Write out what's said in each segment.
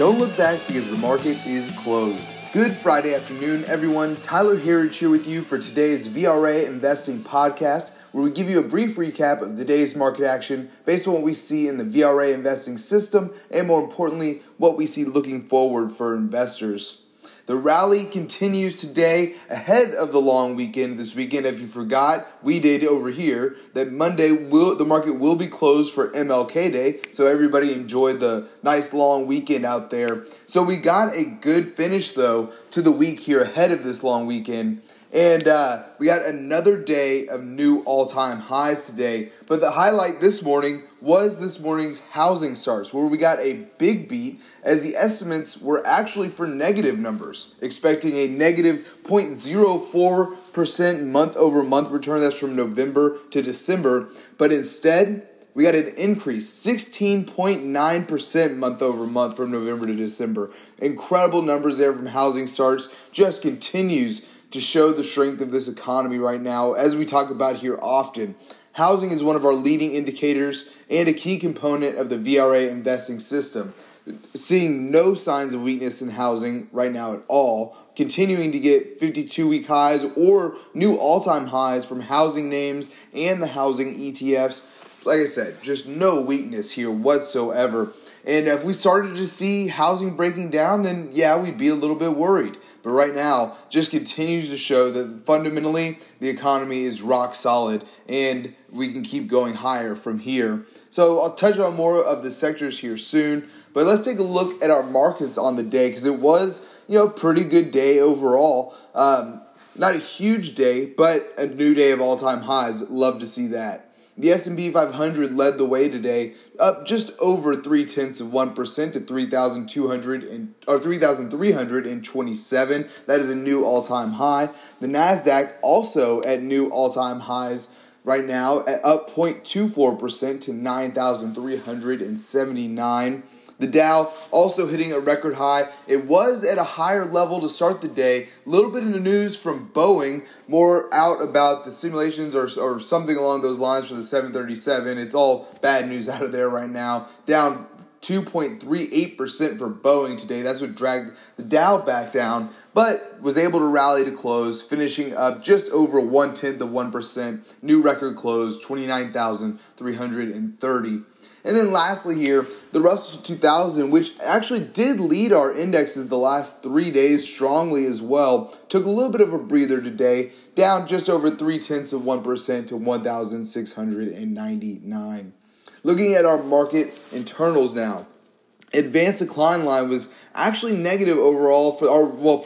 Don't look back because the market is closed. Good Friday afternoon, everyone. Tyler Herridge here with you for today's VRA Investing Podcast, where we give you a brief recap of the day's market action based on what we see in the VRA investing system and, more importantly, what we see looking forward for investors. The rally continues today ahead of the long weekend this weekend. If you forgot, we did over here, that Monday the market will be closed for MLK Day, so everybody enjoyed the nice long weekend out there. So we got a good finish, though, to the week here ahead of this long weekend. And we got another day of new all-time highs today. But the highlight this morning was this morning's housing starts, where we got a big beat as the estimates were actually for negative numbers, expecting a negative 0.04% month-over-month return. That's from November to December. But instead, we got an increase, 16.9% month-over-month from November to December. Incredible numbers there from housing starts. Just continues to show the strength of this economy right now, as we talk about here often. Housing is one of our leading indicators and a key component of the VRA investing system. Seeing no signs of weakness in housing right now at all, continuing to get 52-week highs or new all-time highs from housing names and the housing ETFs. Like I said, just no weakness here whatsoever. And if we started to see housing breaking down, then yeah, we'd be a little bit worried. But right now, just continues to show that fundamentally, the economy is rock solid and we can keep going higher from here. So I'll touch on more of the sectors here soon. But let's take a look at our markets on the day, because it was, a pretty good day overall. Not a huge day, but a new day of all-time highs. Love to see that. The S&P 500 led the way today, up just over 0.3% to 3,327. That is a new all-time high. The Nasdaq also at new all-time highs right now, at up 0.24% to 9,379. The Dow also hitting a record high. It was at a higher level to start the day. A little bit of the news from Boeing, more out about the simulations or something along those lines for the 737. It's all bad news out of there right now. Down 2.38% for Boeing today. That's what dragged the Dow back down, but was able to rally to close, finishing up just over 0.1%. New record close, 29,330. And then lastly here, the Russell 2000, which actually did lead our indexes the last 3 days strongly as well, took a little bit of a breather today, down just over 0.3% to 1,699. Looking at our market internals now, advanced decline line was actually negative overall for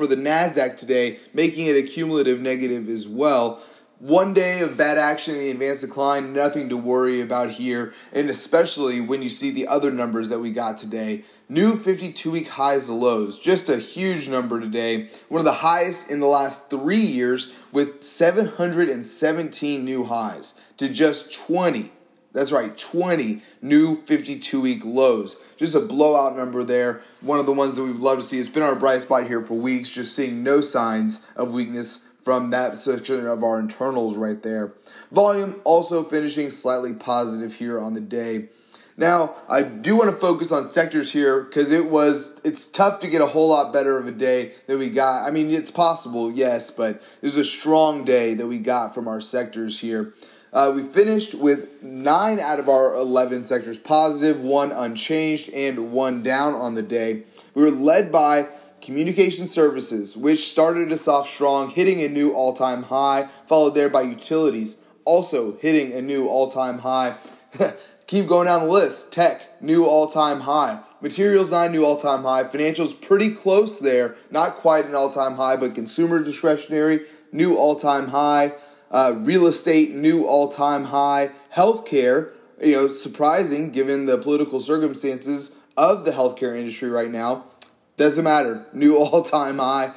the Nasdaq today, making it a cumulative negative as well. One day of bad action in the advanced decline, nothing to worry about here, and especially when you see the other numbers that we got today. New 52-week highs to lows, just a huge number today, one of the highest in the last 3 years, with 717 new highs to just 20. That's right, 20 new 52-week lows. Just a blowout number there. One of the ones that we've loved to see. It's been our bright spot here for weeks, just seeing no signs of weakness from that section of our internals right there. Volume also finishing slightly positive here on the day. Now, I do want to focus on sectors here, because it's tough to get a whole lot better of a day than we got. I mean, it's possible, yes, but it was a strong day that we got from our sectors here. We finished with 9 out of our 11 sectors positive, 1 unchanged, and 1 down on the day. We were led by communication services, which started us off strong, hitting a new all-time high, followed there by utilities, also hitting a new all-time high. Keep going down the list. Tech, new all-time high. Materials, not a new all-time high. Financials, pretty close there. Not quite an all-time high, but consumer discretionary, new all-time high. Real estate, new all-time high. Healthcare, surprising given the political circumstances of the healthcare industry right now. Doesn't matter. New all-time high.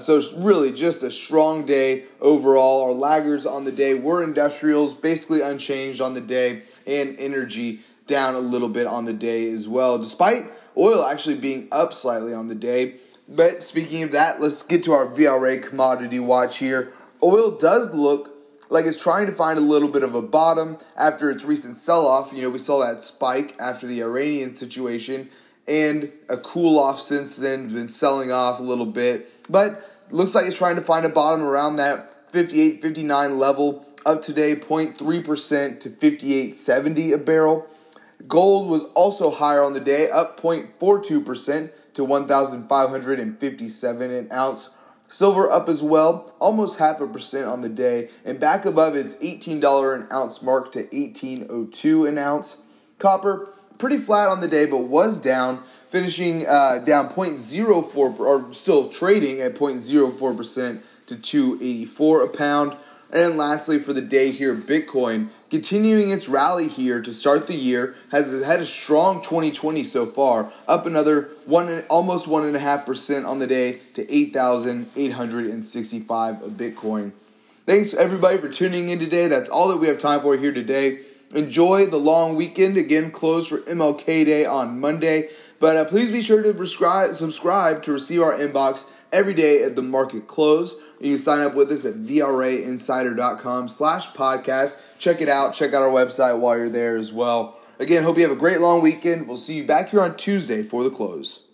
So it's really just a strong day overall. Our laggers on the day were industrials, basically unchanged on the day, and energy down a little bit on the day as well, despite oil actually being up slightly on the day. But speaking of that, let's get to our VRA commodity watch here. Oil does look like it's trying to find a little bit of a bottom after its recent sell-off. We saw that spike after the Iranian situation. and a cool off since then, been selling off a little bit, but looks like it's trying to find a bottom around that 58.59 level. Up today 0.3% to 58.70 a barrel. Gold was also higher on the day, up 0.42% to 1,557 an ounce. Silver up as well, almost 0.5% on the day, and back above its $18 an ounce mark to $18.02 an ounce. Copper, pretty flat on the day, but was down, finishing down 0.04%, or still trading at 0.04% to $2.84 a pound. And lastly for the day here, Bitcoin, continuing its rally here to start the year, has had a strong 2020 so far, up another almost 1.5% on the day to $8,865 a Bitcoin. Thanks everybody for tuning in today. That's all that we have time for here today. Enjoy the long weekend, again closed for MLK Day on Monday, but please be sure to subscribe to receive our inbox every day at the market close. You can sign up with us at vrainsider.com/podcast. Check it out. Check out our website while you're there as well. Again, hope you have a great long weekend. We'll see you back here on Tuesday for the close.